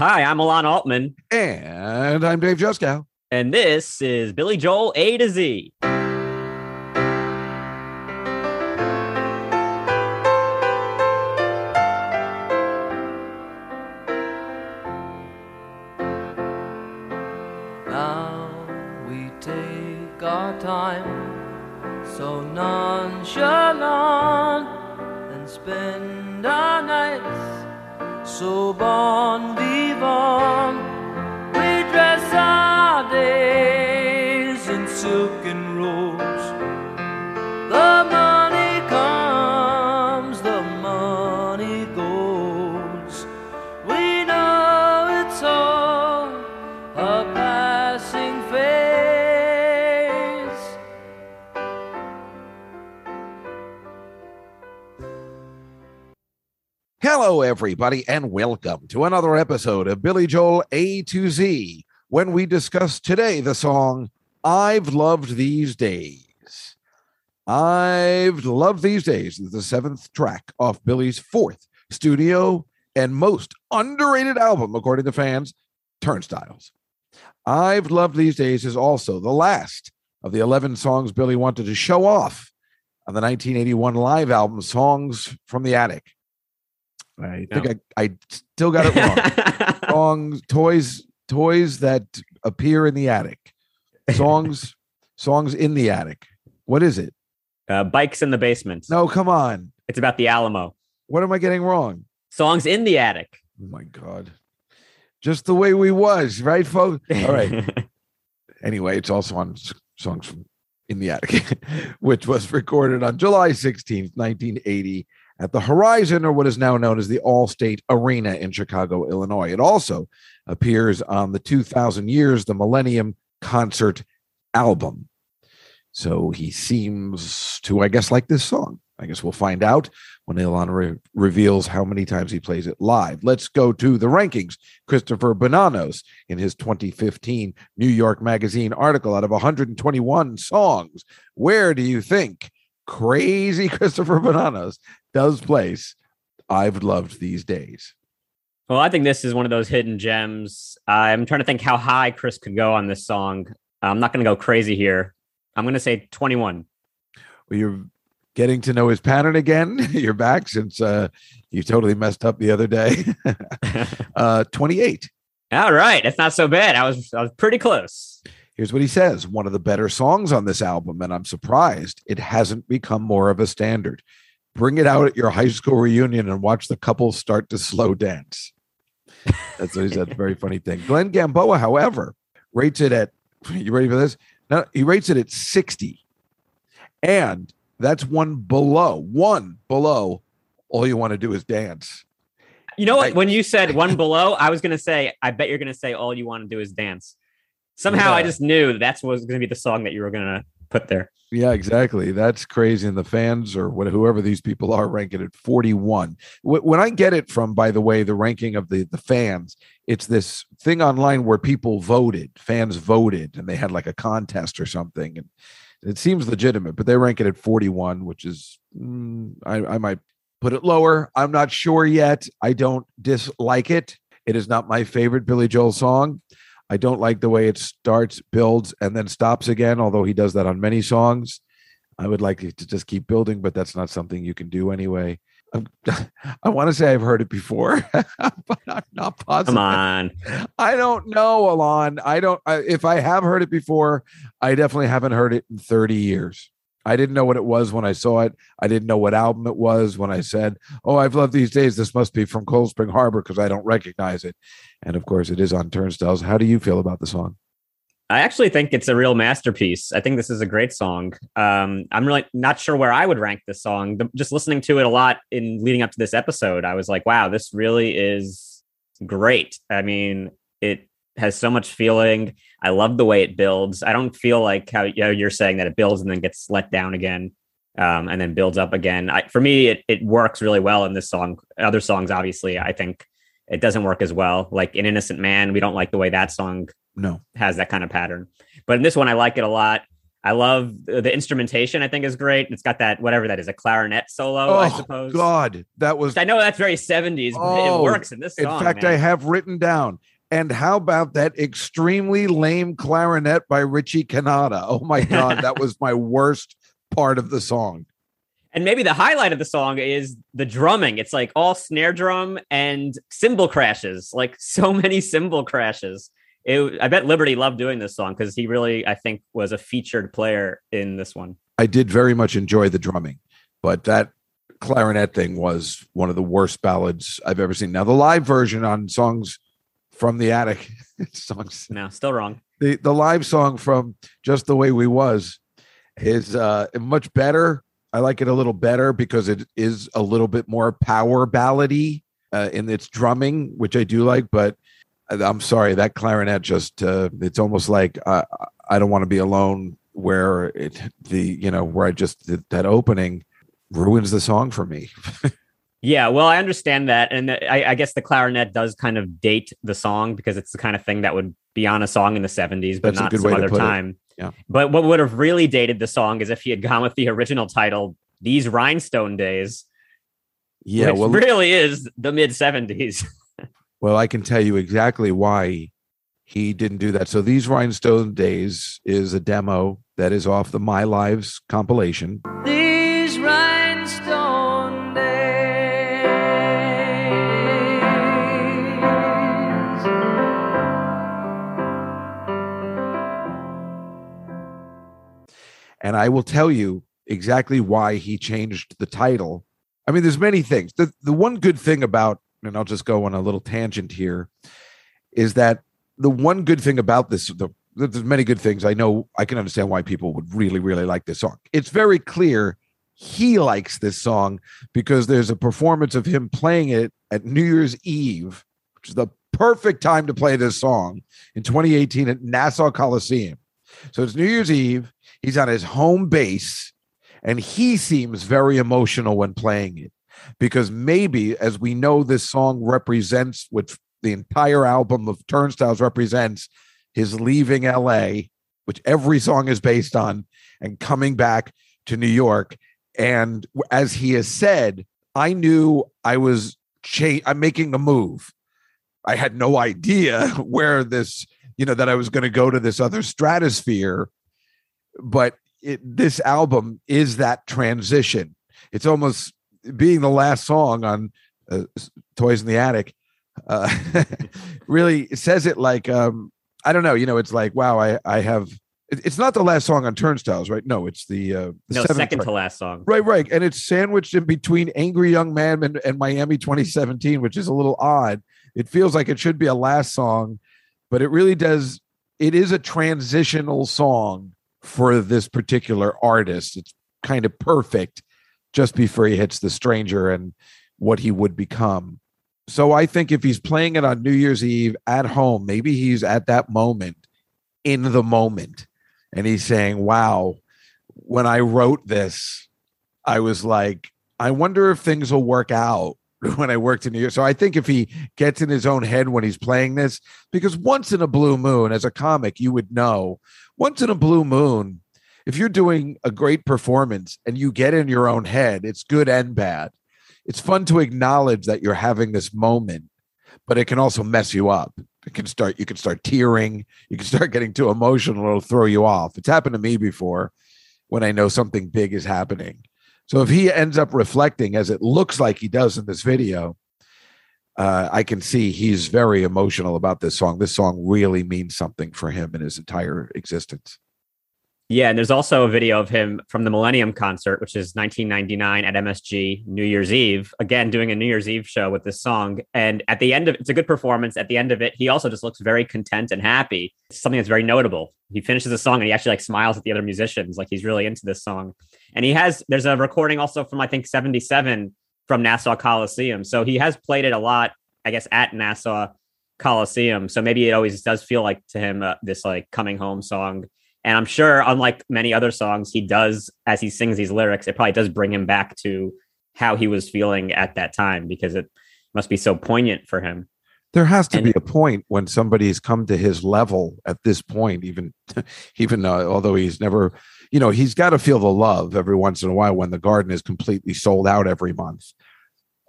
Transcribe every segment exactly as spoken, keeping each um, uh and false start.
Hi, I'm Alan Altman. And I'm Dave Juskow. And this is Billy Joel A to Z. Now we take our time, so nonchalant, and spend our nights so bon vivant. Dress our days in silk and rose. The money comes, the money goes. We know it's all a passing phase. Hello, everybody, and welcome to another episode of Billy Joel A to Z, when we discuss today the song, I've Loved These Days. I've Loved These Days is the seventh track off Billy's fourth studio and most underrated album, according to fans, Turnstiles. I've Loved These Days is also the last of the eleven songs Billy wanted to show off on the nineteen eighty-one live album, Songs from the Attic. I think no. I, I still got it wrong. Songs, toys... Toys that appear in the attic. Songs, songs in the attic. What is it? Uh, bikes in the basement. No, come on. It's about the Alamo. What am I getting wrong? Songs in the attic. Oh, my God. Just the way we was, right, folks? All right. Anyway, it's also on Songs from in the Attic, which was recorded on July sixteenth, nineteen eighty, at the Horizon, or what is now known as the Allstate Arena in Chicago, Illinois. It also appears on the two thousand Years, the Millennium Concert album. So he seems to, I guess, like this song. I guess we'll find out when Alan re- reveals how many times he plays it live. Let's go to the rankings. Christopher Bonanos, in his twenty fifteen New York Magazine article, out of one hundred twenty-one songs, where do you think crazy Christopher Bonanos does place I've Loved These Days? Well, I think this is one of those hidden gems. I'm trying to think how high Chris could go on this song. I'm not going to go crazy here. I'm going to say twenty-one. Well, you're getting to know his pattern again. You're back since uh, you totally messed up the other day. uh, twenty-eight. All right. That's not so bad. I was, I was pretty close. Here's what he says. One of the better songs on this album, and I'm surprised it hasn't become more of a standard. Bring it out at your high school reunion and watch the couple start to slow dance. That's what he said. Very funny thing. Glenn Gamboa, however, rates it at, you ready for this? No, he rates it at sixty. And that's one below, one below All You Want to Do Is Dance. You know what? I, when you said one below, I was going to say, I bet you're going to say All You Want to Do Is Dance. Somehow yeah. I just knew that's what was going to be the song that you were going to put there. Yeah, exactly. That's crazy. And the fans, or whoever these people are, rank it at forty-one. When I get it from, by the way, the ranking of the, the fans, it's this thing online where people voted, fans voted, and they had like a contest or something. And it seems legitimate, but they rank it at forty-one, which is, mm, I, I might put it lower. I'm not sure yet. I don't dislike it. It is not my favorite Billy Joel song. I don't like the way it starts, builds, and then stops again, although he does that on many songs. I would like it to just keep building, but that's not something you can do anyway. I'm, I want to say I've heard it before, but I'm not positive. Come on. I don't know, Alon. I don't. I, if I have heard it before, I definitely haven't heard it in thirty years. I didn't know what it was when I saw it. I didn't know what album it was when I said, oh, I've Loved These Days. This must be from Cold Spring Harbor because I don't recognize it. And, of course, it is on Turnstiles. How do you feel about the song? I actually think it's a real masterpiece. I think this is a great song. Um, I'm really not sure where I would rank this song. The, just listening to it a lot in leading up to this episode, I was like, wow, this really is great. I mean, it has so much feeling. I love the way it builds. I don't feel like how, you know, you're saying that it builds and then gets let down again um, and then builds up again. I, for me, it, it works really well in this song. Other songs, obviously, I think it doesn't work as well. Like in Innocent Man, we don't like the way that song no. has that kind of pattern. But in this one, I like it a lot. I love the instrumentation. I think is great. It's got that, whatever that is, a clarinet solo, oh, I suppose. God, that was, I know that's very seventies, oh, but it works in this song. In fact, man. I have written down, and how about that extremely lame clarinet by Richie Cannata? Oh my God, that was my worst part of the song. And maybe the highlight of the song is the drumming. It's like all snare drum and cymbal crashes, like so many cymbal crashes. It, I bet Liberty loved doing this song because he really, I think, was a featured player in this one. I did very much enjoy the drumming, but that clarinet thing was one of the worst ballads I've ever seen. Now, the live version on Songs from the Attic. songs, no, still wrong. The, the live song from Just the Way We Was is uh, much better. I like it a little better because it is a little bit more power ballady uh, in its drumming, which I do like, but I'm sorry, that clarinet just, uh, it's almost like uh, I Don't Want to Be Alone, where it, the, you know, where I just, that, that opening ruins the song for me. Yeah, well, I understand that. And I, I guess the clarinet does kind of date the song because it's the kind of thing that would be on a song in the seventies, but that's not some other time. Yeah. But what would have really dated the song is if he had gone with the original title, These Rhinestone Days. Yeah, which well, really is the mid seventies. Well, I can tell you exactly why he didn't do that. So These Rhinestone Days is a demo that is off the My Lives compilation. These rhinestone days. And I will tell you exactly why he changed the title. I mean, there's many things. The, the one good thing about, and I'll just go on a little tangent here, is that the one good thing about this, the, there's many good things. I know I can understand why people would really, really like this song. It's very clear he likes this song because there's a performance of him playing it at New Year's Eve, which is the perfect time to play this song, in twenty eighteen at Nassau Coliseum. So it's New Year's Eve. He's on his home base, and he seems very emotional when playing it. Because maybe, as we know, this song represents, which the entire album of Turnstiles represents, his leaving L A, which every song is based on, and coming back to New York. And as he has said, I knew I was cha- I'm making a move. I had no idea where this, you know, that I was going to go to this other stratosphere. But it, this album is that transition. It's almost... being the last song on uh, Toys in the Attic uh, really says it like, um, I don't know, you know, it's like, wow, I, I have, it's not the last song on Turnstiles, right? No, it's the, uh, the no, second track to last song. Right, right. And it's sandwiched in between Angry Young Man and, and Miami twenty seventeen, which is a little odd. It feels like it should be a last song, but it really does. It is a transitional song for this particular artist. It's kind of perfect just before he hits the stranger and what he would become. So I think if he's playing it on New Year's Eve at home, maybe he's at that moment, in the moment. And he's saying, wow, when I wrote this, I was like, I wonder if things will work out when I worked in New York. So I think if he gets in his own head when he's playing this, because once in a blue moon, as a comic, you would know, once in a blue moon, if you're doing a great performance and you get in your own head, it's good and bad. It's fun to acknowledge that you're having this moment, but it can also mess you up. It can start, you can start tearing. You can start getting too emotional. It'll throw you off. It's happened to me before when I know something big is happening. So if he ends up reflecting, as it looks like he does in this video, uh, I can see he's very emotional about this song. This song really means something for him in his entire existence. Yeah, and there's also a video of him from the Millennium Concert, which is nineteen ninety-nine at M S G, New Year's Eve. Again, doing a New Year's Eve show with this song. And at the end of it, it's a good performance. At the end of it, he also just looks very content and happy. It's something that's very notable. He finishes the song and he actually like smiles at the other musicians. Like he's really into this song. And he has, there's a recording also from, I think, seventy-seven from Nassau Coliseum. So he has played it a lot, I guess, at Nassau Coliseum. So maybe it always does feel like to him uh, this like coming home song. And I'm sure, unlike many other songs, he does, as he sings these lyrics, it probably does bring him back to how he was feeling at that time, because it must be so poignant for him. There has to and, be a point when somebody's come to his level at this point, even even uh, although he's never, you know, he's got to feel the love every once in a while when the garden is completely sold out every month.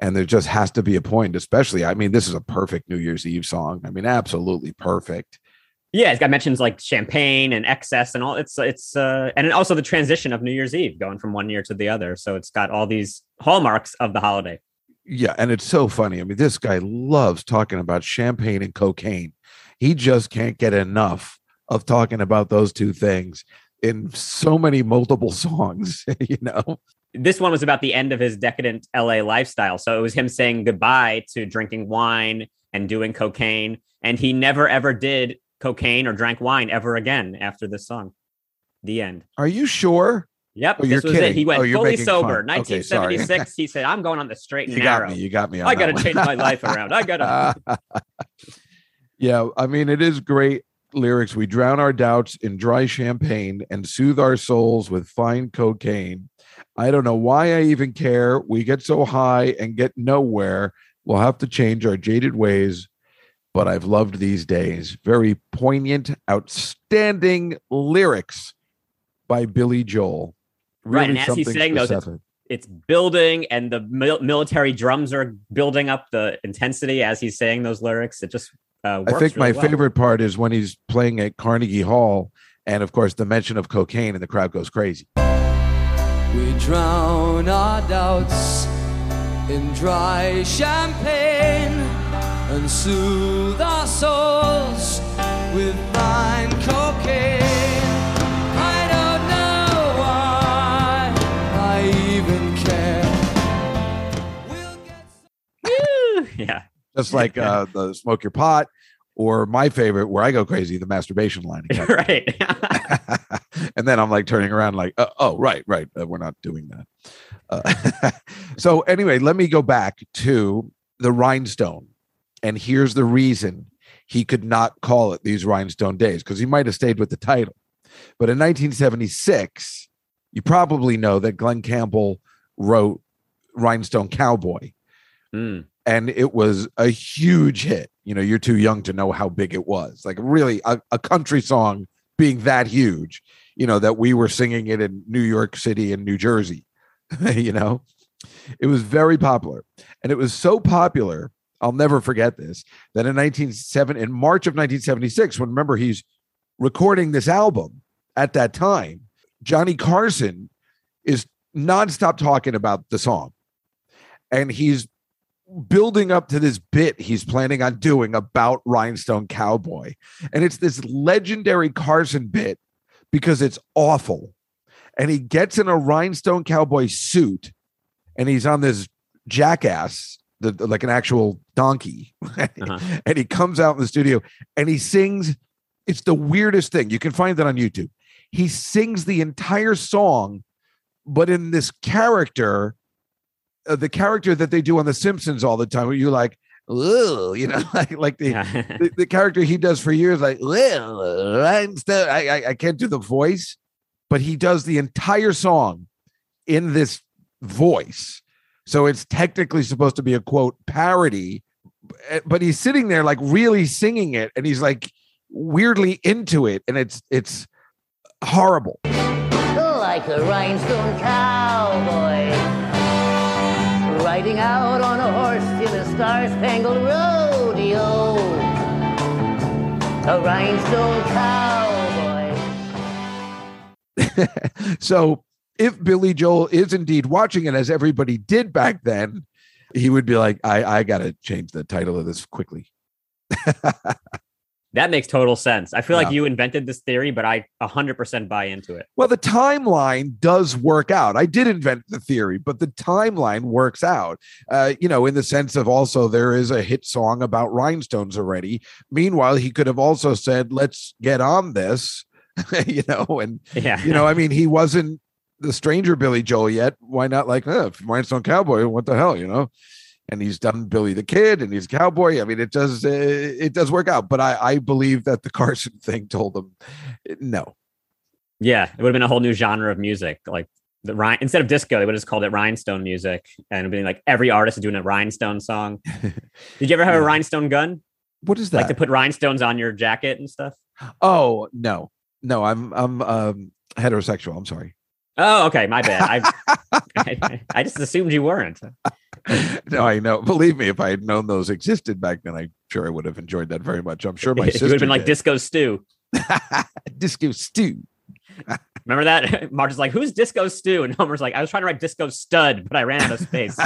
And there just has to be a point, especially, I mean, this is a perfect New Year's Eve song. I mean, absolutely perfect. Yeah, it's got mentions like champagne and excess and all. It's it's uh, and also the transition of New Year's Eve going from one year to the other. So it's got all these hallmarks of the holiday. Yeah, and it's so funny. I mean, this guy loves talking about champagne and cocaine. He just can't get enough of talking about those two things in so many multiple songs, you know. This one was about the end of his decadent L A lifestyle. So it was him saying goodbye to drinking wine and doing cocaine. And he never, ever did cocaine or drank wine ever again after this song. The end. Are you sure? Yep. Oh, this was kidding. It. He went oh, fully sober. Fun. nineteen seventy-six. Okay, he said, I'm going on the straight and you narrow. Got me, you got me. On I got to change my life around. I got to. Yeah. I mean, it is great lyrics. We drown our doubts in dry champagne and soothe our souls with fine cocaine. I don't know why I even care. We get so high and get nowhere. We'll have to change our jaded ways. But I've loved these days. Very poignant, outstanding lyrics by Billy Joel. Really right, and as he's saying those, it's, it's building, and the mil- military drums are building up the intensity as he's saying those lyrics. It just uh, works I think really my well. Favorite part is when he's playing at Carnegie Hall, and of course the mention of cocaine, and the crowd goes crazy. We drown our doubts in dry champagne and soothe our souls with fine cocaine. I don't know why I even care. We'll get some- yeah. Just like uh, the smoke your pot. Or my favorite, where I go crazy, the masturbation line. Right. And then I'm like turning around like, uh, oh, right, right. Uh, we're not doing that. Uh, so anyway, let me go back to the Rhinestone. And here's the reason he could not call it These Rhinestone Days, because he might have stayed with the title. But in nineteen seventy-six, you probably know that Glen Campbell wrote Rhinestone Cowboy. Mm. And it was a huge hit. You know, you're too young to know how big it was. Like, really, a, a country song being that huge, you know, that we were singing it in New York City and New Jersey, you know, it was very popular. And it was so popular, I'll never forget this, that in nineteen seventy, in March of nineteen seventy-six, when, remember, he's recording this album at that time, Johnny Carson is nonstop talking about the song. And he's building up to this bit he's planning on doing about Rhinestone Cowboy. And it's this legendary Carson bit because it's awful. And he gets in a Rhinestone Cowboy suit and he's on this jackass, the, the, like an actual donkey. Uh-huh. And he comes out in the studio and he sings. It's the weirdest thing. You can find that on YouTube. He sings the entire song, but in this character, Uh, the character that they do on The Simpsons all the time, where you're like, "Ooh," you know, like, like the, the the character he does for years, like, Rhinestone. I, I I can't do the voice, but he does the entire song in this voice, so it's technically supposed to be a quote parody, but he's sitting there like really singing it, and he's like weirdly into it, and it's it's horrible. Like a rhinestone cowboy, riding out on a horse in a star-spangled rodeo, a rhinestone cowboy. So if Billy Joel is indeed watching it, as everybody did back then, he would be like, I, I got to change the title of this quickly. That makes total sense. I feel yeah. like you invented this theory, but I one hundred percent buy into it. Well, the timeline does work out. I did invent the theory, but the timeline works out, uh, you know, in the sense of also there is a hit song about rhinestones already. Meanwhile, he could have also said, let's get on this, you know, and, yeah. you know, I mean, he wasn't the stranger Billy Joel yet. Why not like eh, Rhinestone Cowboy? What the hell, you know? And he's done Billy the Kid and he's Cowboy. I mean, it does uh, it does work out. But I, I believe that the Carson thing told him no. Yeah, it would have been a whole new genre of music. Like the Rhine, instead of disco, they would have just called it rhinestone music. And it would be like every artist is doing a rhinestone song. Did you ever have yeah. a rhinestone gun? What is that? Like to put rhinestones on your jacket and stuff? Oh, no. No, I'm I'm um, heterosexual. I'm sorry. Oh, okay. My bad. I, I, I just assumed you weren't. No, I know. Believe me, if I had known those existed back then, I'm sure I would have enjoyed that very much. I'm sure my sister would have been like did. Disco Stew. Disco Stew. Remember that? Marge's like, who's Disco Stew? And Homer's like, I was trying to write Disco Stud, but I ran out of space.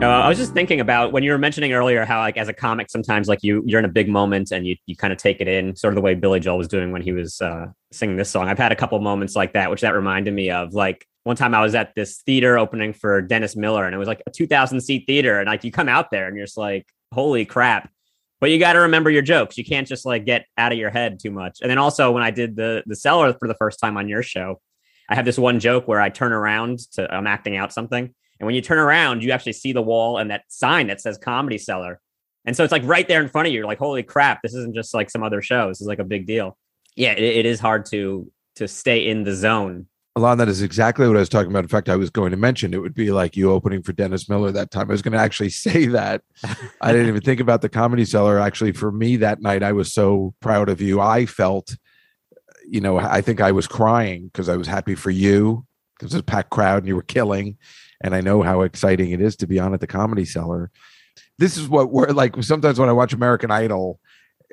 Uh, I was just thinking about when you were mentioning earlier how, like, as a comic, sometimes like you you're in a big moment and you you kind of take it in, sort of the way Billy Joel was doing when he was uh, singing this song. I've had a couple moments like that, which that reminded me of. Like one time I was at this theater opening for Dennis Miller, and it was like a two thousand seat theater, and like you come out there and you're just like, holy crap! But you got to remember your jokes. You can't just like get out of your head too much. And then also when I did the the cellar for the first time on your show, I have this one joke where I turn around to I'm acting out something. And when you turn around, you actually see the wall and that sign that says Comedy Cellar. And so it's like right there in front of you. You're like, holy crap, this isn't just like some other show. This is like a big deal. Yeah, it, it is hard to to stay in the zone. Alon, that is exactly what I was talking about. In fact, I was going to mention it would be like you opening for Dennis Miller that time. I was going to actually say that. I didn't even think about the Comedy Cellar. Actually, for me that night, I was so proud of you. I felt, you know, I think I was crying because I was happy for you because it was a packed crowd and you were killing. And I know how exciting it is to be on at the Comedy Cellar. This is what we're like. Sometimes when I watch American Idol,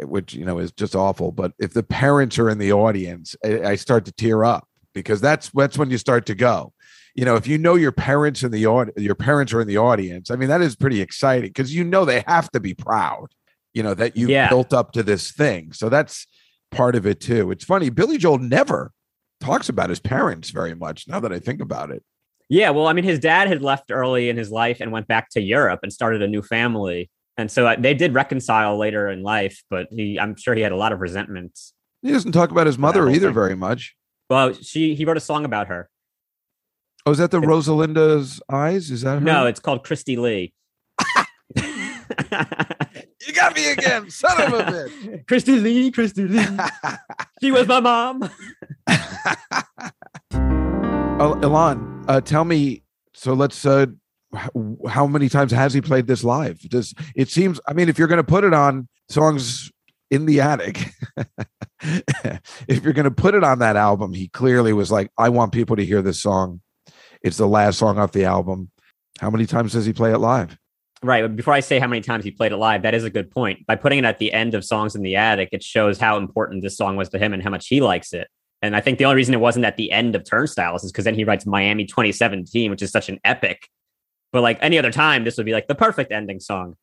which, you know, is just awful. But if the parents are in the audience, I, I start to tear up because that's that's when you start to go. You know, if you know your parents in the aud- your parents are in the audience. I mean, that is pretty exciting because, you know, they have to be proud, you know, that you yeah. built up to this thing. So that's part of it, too. It's funny. Billy Joel never talks about his parents very much now that I think about it. Yeah, well, I mean, his dad had left early in his life and went back to Europe and started a new family. And so uh, they did reconcile later in life, but he, I'm sure he had a lot of resentment. He doesn't talk about his mother either thing. very much. Well, she he wrote a song about her. Oh, is that the it's, Rosalinda's Eyes? Is that her? No, it's called Christy Lee. You got me again, son of a bitch. Christy Lee, Christy Lee. She was my mom. Alon. Uh, tell me, so let's, uh, h- how many times has he played this live? Does it seems, I mean, if you're going to put it on Songs in the Attic, if you're going to put it on that album, he clearly was like, I want people to hear this song. It's the last song off the album. How many times does he play it live? Right. But before I say how many times he played it live, that is a good point. By putting it at the end of Songs in the Attic, it shows how important this song was to him and how much he likes it. And I think the only reason it wasn't at the end of Turnstiles is because then he writes Miami twenty seventeen, which is such an epic. But like any other time, this would be like the perfect ending song.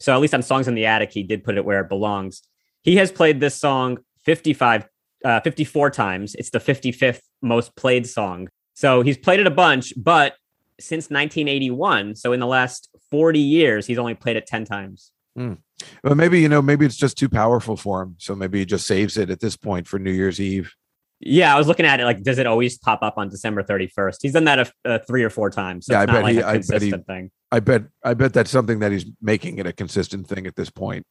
So at least on Songs in the Attic, he did put it where it belongs. He has played this song fifty-five, uh, fifty-four times. It's the fifty-fifth most played song. So he's played it a bunch, but since nineteen eighty-one, so in the last forty years, he's only played it ten times. Mm. Well, maybe, you know, maybe it's just too powerful for him. So maybe he just saves it at this point for New Year's Eve. Yeah, I was looking at it like, does it always pop up on December thirty-first? He's done that a, a three or four times. So yeah, it's I not bet like he, a consistent I bet he, thing. I bet, I bet that's something that he's making it a consistent thing at this point.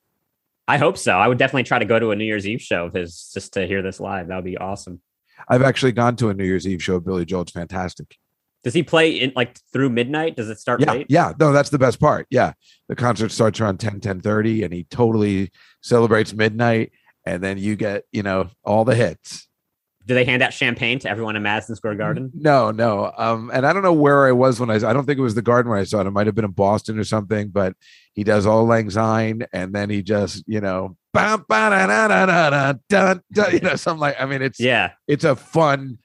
I hope so. I would definitely try to go to a New Year's Eve show of his just to hear this live. That would be awesome. I've actually gone to a New Year's Eve show of Billy Joel. It's fantastic. Does he play in like through midnight? Does it start yeah, late? Yeah, no, that's the best part. Yeah, the concert starts around ten, ten thirty, and he totally celebrates midnight. And then you get, you know, all the hits. Do they hand out champagne to everyone in Madison Square Garden? No, no. Um, and I don't know where I was when I I don't think it was the Garden where I saw it. It might have been in Boston or something, but he does Auld Lang Syne and then he just, you know, bah, bah, da, da, da, da, da, you know, something like, I mean, it's yeah, it's a fun,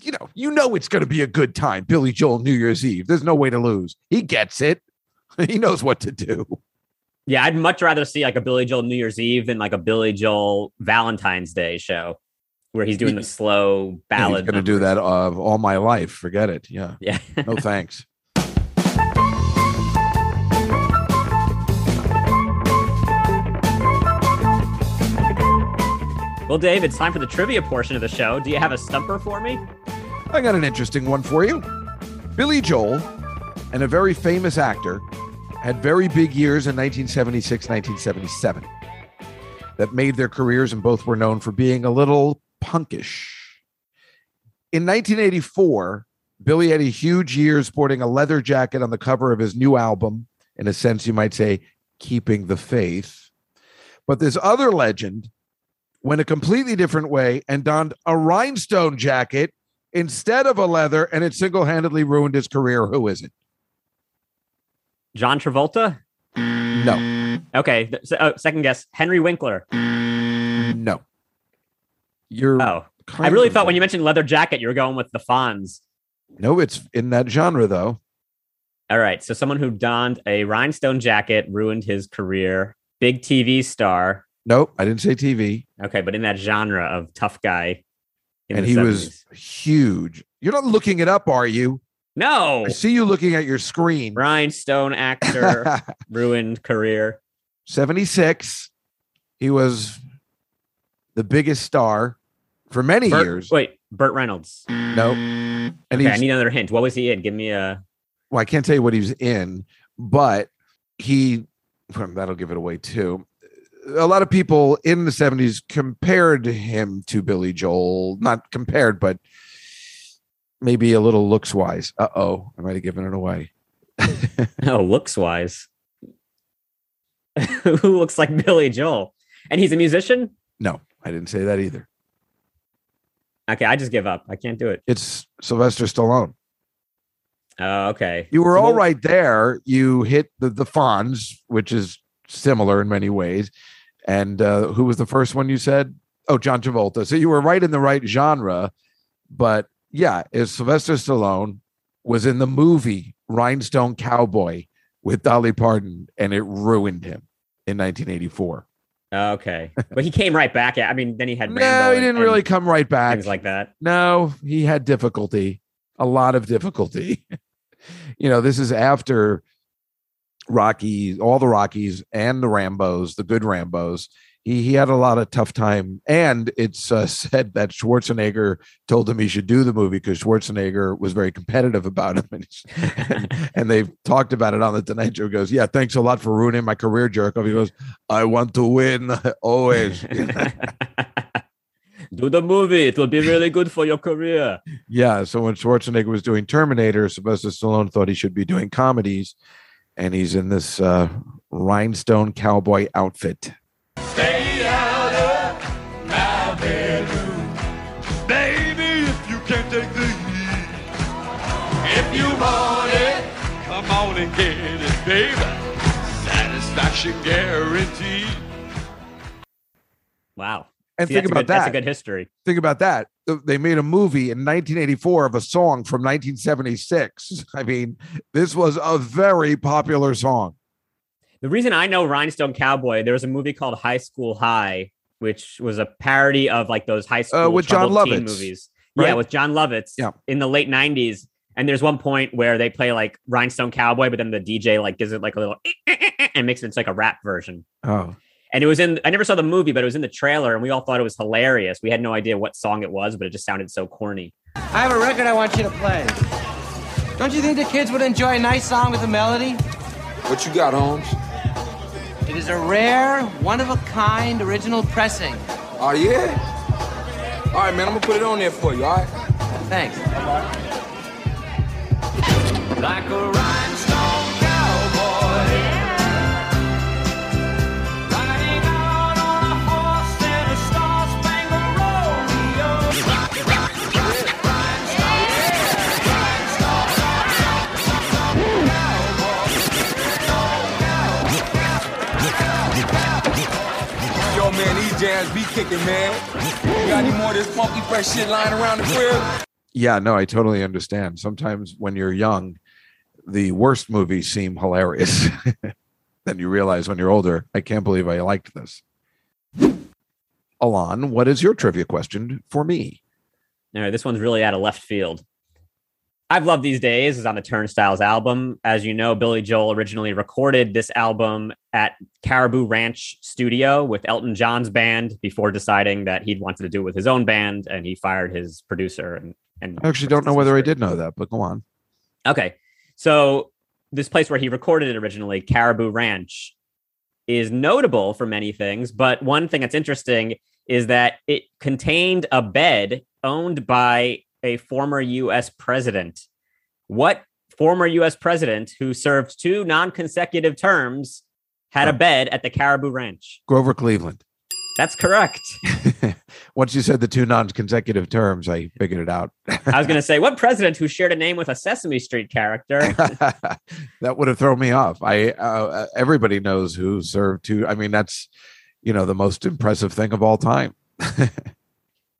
you know, you know, it's going to be a good time. Billy Joel, New Year's Eve. There's no way to lose. He gets it. He knows what to do. Yeah, I'd much rather see like a Billy Joel New Year's Eve than like a Billy Joel Valentine's Day show, where he's doing the slow ballad. He's going to do that of all my life. Forget it. Yeah. Yeah. No thanks. Well, Dave, it's time for the trivia portion of the show. Do you have a stumper for me? I got an interesting one for you. Billy Joel and a very famous actor had very big years in nineteen seventy-six, nineteen seventy-seven that made their careers, and both were known for being a little punkish. In nineteen eighty-four, Billy had a huge year sporting a leather jacket on the cover of his new album, in a sense you might say keeping the faith. But this other legend went a completely different way and donned a rhinestone jacket instead of a leather, and it single-handedly ruined his career. Who is it? John Travolta? No. Okay. Oh, second guess. Henry Winkler? No. You're oh, I really thought that. When you mentioned leather jacket, you were going with the Fonz. No, it's in that genre, though. All right. So someone who donned a rhinestone jacket ruined his career. Big T V star. Nope, I didn't say T V. Okay, but in that genre of tough guy. In and the he seventies. Was huge. You're not looking it up, are you? No. I see you looking at your screen. Rhinestone actor, ruined career. seventy-six. He was the biggest star for many Burt, years. Wait, Burt Reynolds. Nope. And okay, I need another hint. What was he in? Give me a... Well, I can't tell you what he was in, but he... That'll give it away, too. A lot of people in the seventies compared him to Billy Joel. Not compared, but maybe a little looks-wise. Uh-oh, I might have given it away. Oh, looks-wise? Who looks like Billy Joel? And he's a musician? No, I didn't say that either. Okay, I just give up. I can't do it. It's Sylvester Stallone. Oh, okay. You were so all then- right there. You hit the, the Fonz, which is similar in many ways. And uh, who was the first one you said? Oh, John Travolta. So you were right in the right genre. But yeah, if Sylvester Stallone was in the movie Rhinestone Cowboy with Dolly Parton, and it ruined him in nineteen eighty-four. Okay. But he came right back. I mean, then he had Rambo. No, he didn't and, really come right back. Things like that. No, he had difficulty. A lot of difficulty. You know, this is after Rocky, all the Rockies and the Rambos, the good Rambos. He he had a lot of tough time. And it's uh, said that Schwarzenegger told him he should do the movie because Schwarzenegger was very competitive about him. And, and, and they've talked about it on the Tonight Show. He goes, yeah, thanks a lot for ruining my career, jerk. He goes, I want to win always. Do the movie. It will be really good for your career. Yeah. So when Schwarzenegger was doing Terminator, Sylvester Stallone thought he should be doing comedies. And he's in this uh, rhinestone cowboy outfit. Stay out of my bedroom. Baby, if you can't take the heat. If you want it, come on and get it, baby. Satisfaction guaranteed. Wow. And See, think about good, that. That's a good history. Think about that. They made a movie in nineteen eighty-four of a song from nineteen seventy-six. I mean, this was a very popular song. The reason I know Rhinestone Cowboy, there was a movie called High School High, which was a parody of like those high school uh, with John Lovitz movies. Right? Yeah, with John Lovitz yeah. in the late nineties. And there's one point where they play like Rhinestone Cowboy, but then the D J like gives it like a little and makes it into like a rap version. Oh. And it was in, I never saw the movie, but it was in the trailer and we all thought it was hilarious. We had no idea what song it was, but it just sounded so corny. I have a record I want you to play. Don't you think the kids would enjoy a nice song with a melody? What you got, Holmes? It is a rare, one-of-a-kind original pressing. Oh, yeah? All right, man, I'm going to put it on there for you, all right? Thanks. Like a rhinestone cowboy. Be kicking, man. You got any more of this funky fresh shit lying around the crib? Yeah, no, I totally understand. Sometimes when you're young, the worst movies seem hilarious. Then you realize when you're older, I can't believe I liked this. Alon, what is your trivia question for me? All right, this one's really out of left field. I've Loved These Days is on the Turnstiles album. As you know, Billy Joel originally recorded this album at Caribou Ranch Studio with Elton John's band before deciding that he'd wanted to do it with his own band, and he fired his producer. And, and I actually don't know whether I did know that, but go on. Okay. So this place where he recorded it originally, Caribou Ranch, is notable for many things, but one thing that's interesting is that it contained a bed owned by a former U S president. What former U S president who served two non-consecutive terms had right. a bed at the Caribou Ranch. Grover Cleveland. That's correct. Once you said the two non-consecutive terms, I figured it out. I was going to say, what president who shared a name with a Sesame Street character? That would have thrown me off. I uh, everybody knows who served two. I mean, that's, you know, the most impressive thing of all time.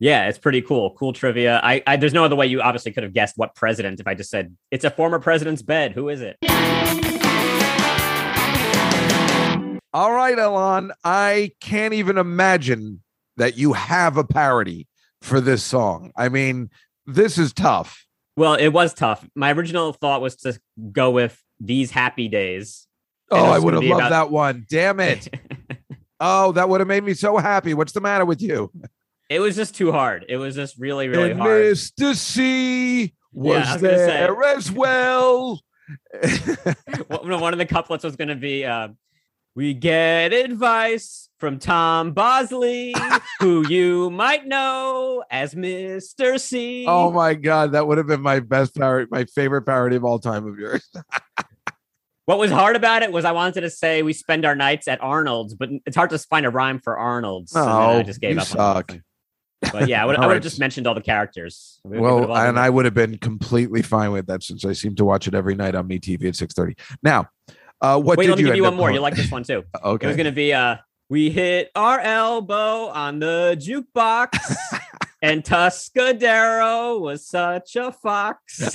Yeah, it's pretty cool. Cool trivia. I, I there's no other way you obviously could have guessed what president if I just said, it's a former president's bed. Who is it? All right, Alan, I can't even imagine that you have a parody for this song. I mean, this is tough. Well, it was tough. My original thought was to go with These Happy Days. Oh, I would have loved about- that one. Damn it. Oh, that would have made me so happy. What's the matter with you? It was just too hard. It was just really, really and hard. Mister C was, yeah, was there as well. One of the couplets was going to be... Uh, we get advice from Tom Bosley, who you might know as Mister C. Oh, my God. That would have been my best parody, my favorite parody of all time of yours. What was hard about it was I wanted to say we spend our nights at Arnold's, but it's hard to find a rhyme for Arnold's. Oh, so I just gave up suck. on it. But yeah, I would, I would right. have just mentioned all the characters. We well, and I would have been completely fine with that since I seem to watch it every night on MeTV at six thirty. Now, Uh, what Wait, did let me you give you one more. Point? You like this one, too. Okay. It was going to be, uh, we hit our elbow on the jukebox and Tuscadero was such a fox.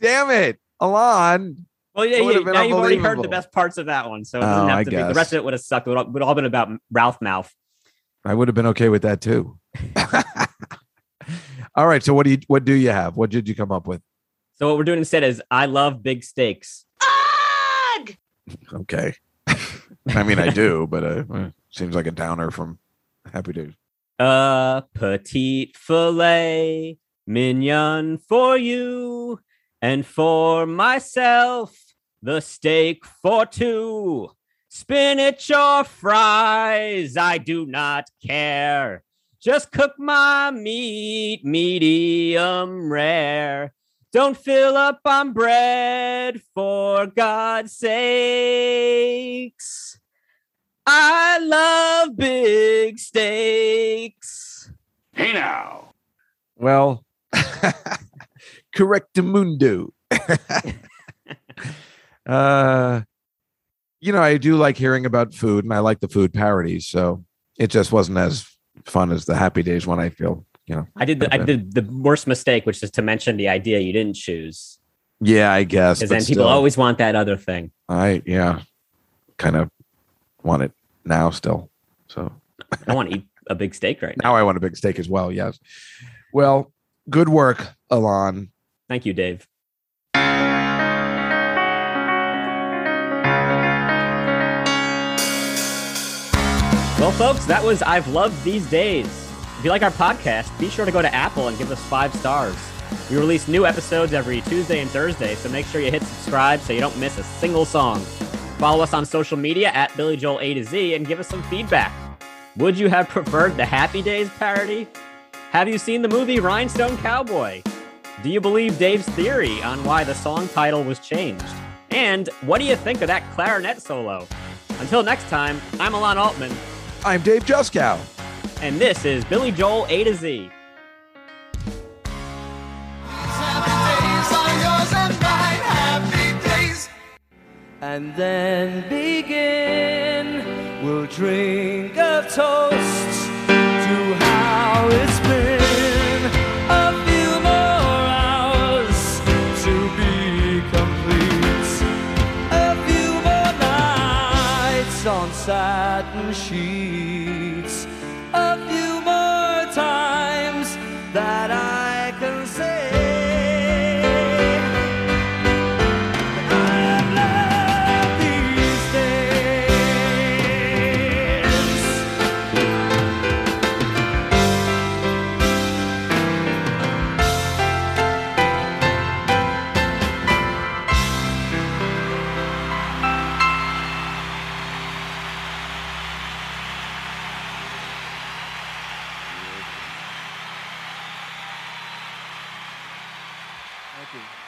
Damn it, Alan. Well, yeah, yeah now you've already heard the best parts of that one. So it doesn't oh, have to be. The rest of it would have sucked. It would all, would all been about Ralph Mouth. I would have been okay with that, too. All right. So what do you what do you have? What did you come up with? So what we're doing instead is I love big steaks. Okay. I mean, I do, but it uh, seems like a downer from Happy Days. A petite filet mignon for you and for myself. The steak for two. Spinach or fries, I do not care. Just cook my meat medium rare. Don't fill up on bread, for God's sakes. I love big steaks. Hey now. Well, correctamundo. uh, you know, I do like hearing about food, and I like the food parodies, so it just wasn't as fun as the Happy Days one, I feel. You know, I did. The, I did the worst mistake, which is to mention the idea you didn't choose. Yeah, I guess. Because then people still, always want that other thing. I yeah, kind of want it now still. So I want to eat a big steak right now. Now I want a big steak as well. Yes. Well, good work, Alan. Thank you, Dave. Well, folks, that was I've Loved These Days. If you like our podcast, be sure to go to Apple and give us five stars. We release new episodes every Tuesday and Thursday, so make sure you hit subscribe so you don't miss a single song. Follow us on social media at Billy Joel A to Z and give us some feedback. Would you have preferred the Happy Days parody? Have you seen the movie Rhinestone Cowboy? Do you believe Dave's theory on why the song title was changed? And what do you think of that clarinet solo? Until next time, I'm Alan Altman. I'm Dave Juskow. And this is Billy Joel A to Z. Seven days are yours and mine, happy days. And then begin, we'll drink a toast to how it's been. A few more hours to be complete. A few more nights on satin sheets. A few more times that I can say I've loved these days. Thank you.